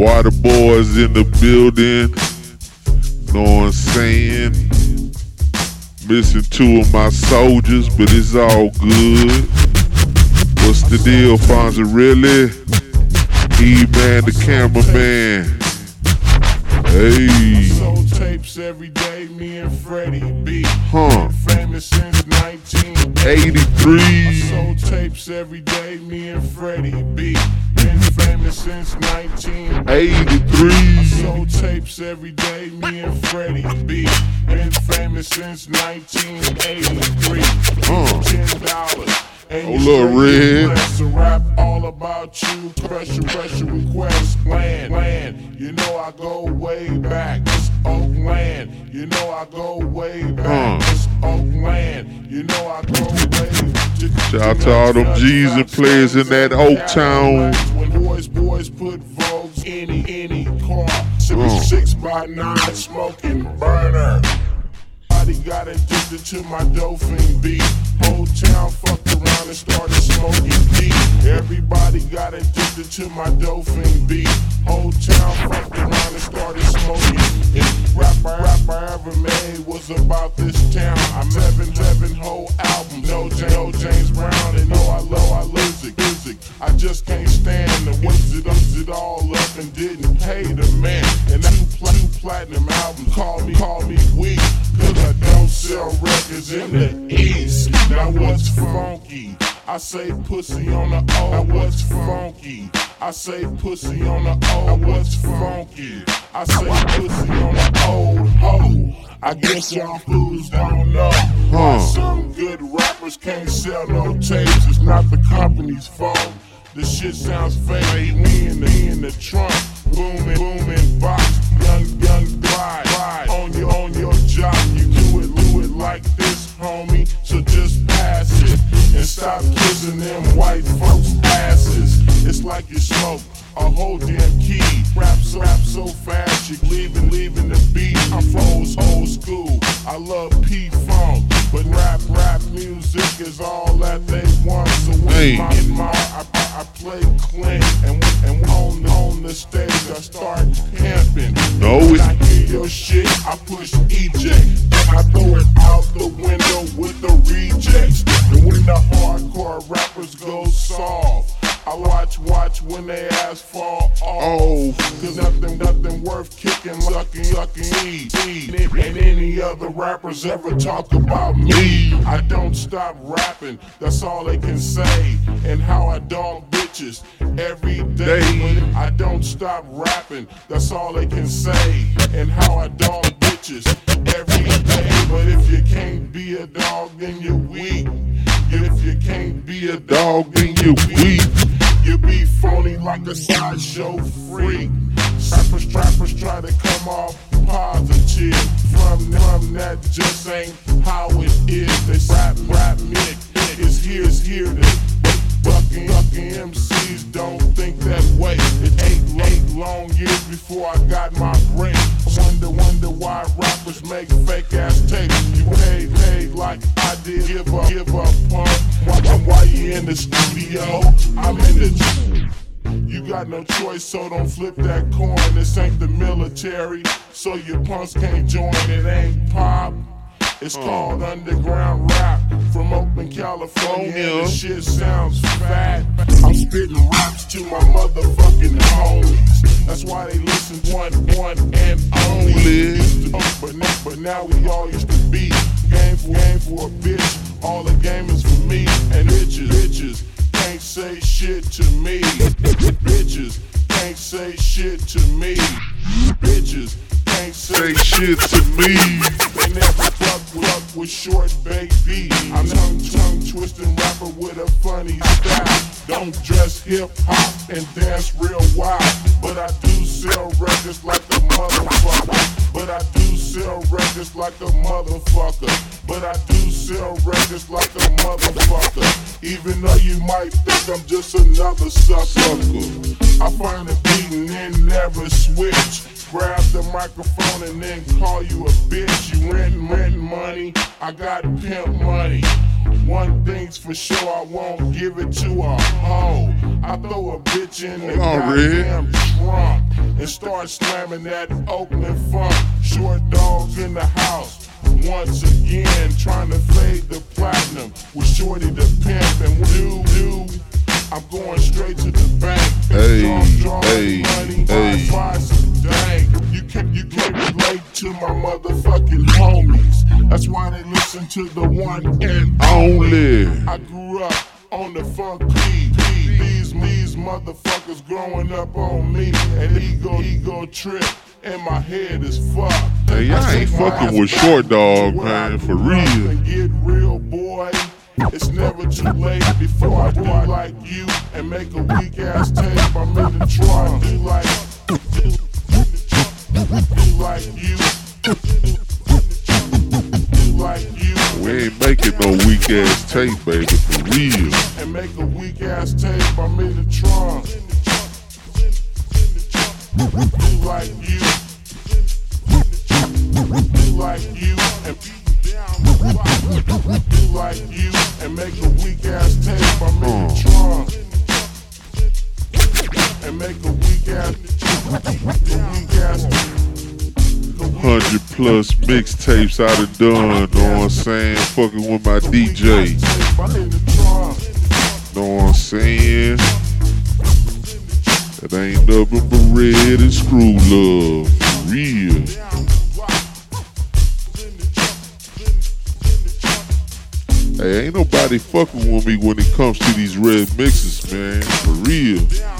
Water boys in the building, know what I'm saying? Missing two of my soldiers, but it's all good. What's the deal, Fonzarelli? E-Man, the cameraman. Hey. Sold tapes every day, me and Freddie B. Famous since 1983. Sold tapes every day, me and Freddie B. Been famous since 1983. Sold tapes every day, me and Freddie B. Been famous since 1983. $10. Oh, little red. To rap all about you, pressure, request, land. You know I go way back. It's Oakland. You know I go way back. It's Oakland. You know I go way back. Shout out to all them G's and players in that Oak Town. When boys put Vogues in any car. 6x9 smoking burner. Body got addicted to my dolphin beat. Whole town fucked around and started smoking deep. Everybody got addicted to my dolphin beat. Whole town fucked around and started smoking. Every rap I ever made was about this town. I'm living whole albums. No James Brown, and no I lose it. I just can't stand the ones that upped it all up and didn't pay the man. And that two platinum albums. Call me weak. I don't sell records in the East. Now what's funky? I say pussy on the O. Now what's funky? I say pussy on the O. Now what's funky? I say pussy on the old hoe. I guess y'all fools don't know. Some good rappers can't sell no tapes. It's not the company's fault. The shit sounds fake. We in the trunk, booming box. Young bride on your job. You do it like this, homie. So just pass it and stop kissing them white folks' asses. It's like you smoke a whole damn key. Rap so fast, you're leaving the beat. I'm from old school. I love P-Funk, but rap music is all that they want. So when I play clean and on the stage I start pimping. When I hear your shit, I push EJ. Then I throw it out the window with the rejects. And when the hardcore rappers go soft, I watch when they ass fall off. Cause nothing worth kicking, lucky me. And any other rappers ever talk about me. I don't stop rapping, that's all they can say. And how I dog bitches every day. I don't stop rapping, that's all they can say. And how I dog bitches every day. But if you can't be a dog, then you're weak. If you can't be a dog, then you're weak. You be phony like a sideshow freak. Trappers try to come off positive. From that just ain't how it is. They rap Nick is here to bucking MCs don't think that way. It ain't long years before I got my break. Wonder why rappers make fake ass tapes. You paid like I did. Give up punk. Why you in the studio? I'm in the You got no choice, so don't flip that coin. This ain't the military, so your punks can't join. It ain't pop. It's called underground rap from Oakland, California. And this shit sounds fat. I'm spitting raps to my motherfucking homies. That's why they listen one and only. But now we all used to be game for a bitch. All the game is for me and bitches can't say shit to me. Bitches can't say shit to me. Bitches can't say shit to me. Up with short baby. I'm tongue twisting rapper with a funny style. Don't dress hip hop and dance real wild. But I do sell records like a motherfucker. But I do sell records like a motherfucker. Even though you might think I'm just another sucker. I find a beat and then never switch. Grab the microphone and then call you a bitch. You rent money, I got pimp money. One thing's for sure, I won't give it to a hoe. I throw a bitch in the goddamn trunk and start slamming that Oakland funk. Short dog in the house once again, trying to fade the platinum with Shorty the pimp. And dude, I'm going straight to the bank. Hey. Buy some dang. You can't relate to my motherfucking homies. That's why they listen to the one and only. I grew up on the funk beat. These motherfuckers growing up on me. An ego trip. And my head is fucked. Hey, y'all ain't fucking with Short Dog, man, for real. Get real, boy. It's never too late before I do like you and make a weak ass tape. I'm in Detroit. Do like you. We ain't making no weak ass tape, baby, for real. And make a weak ass tape. I'm in Detroit. Do like you and make a weak ass tape. I'm in the trunk and make a weak ass 100 plus mixtapes I done know what I'm saying? Fucking with my DJ, know what I'm saying? It ain't nothing but red and screw love, for real. Hey, ain't nobody fucking with me when it comes to these red mixes, man, for real.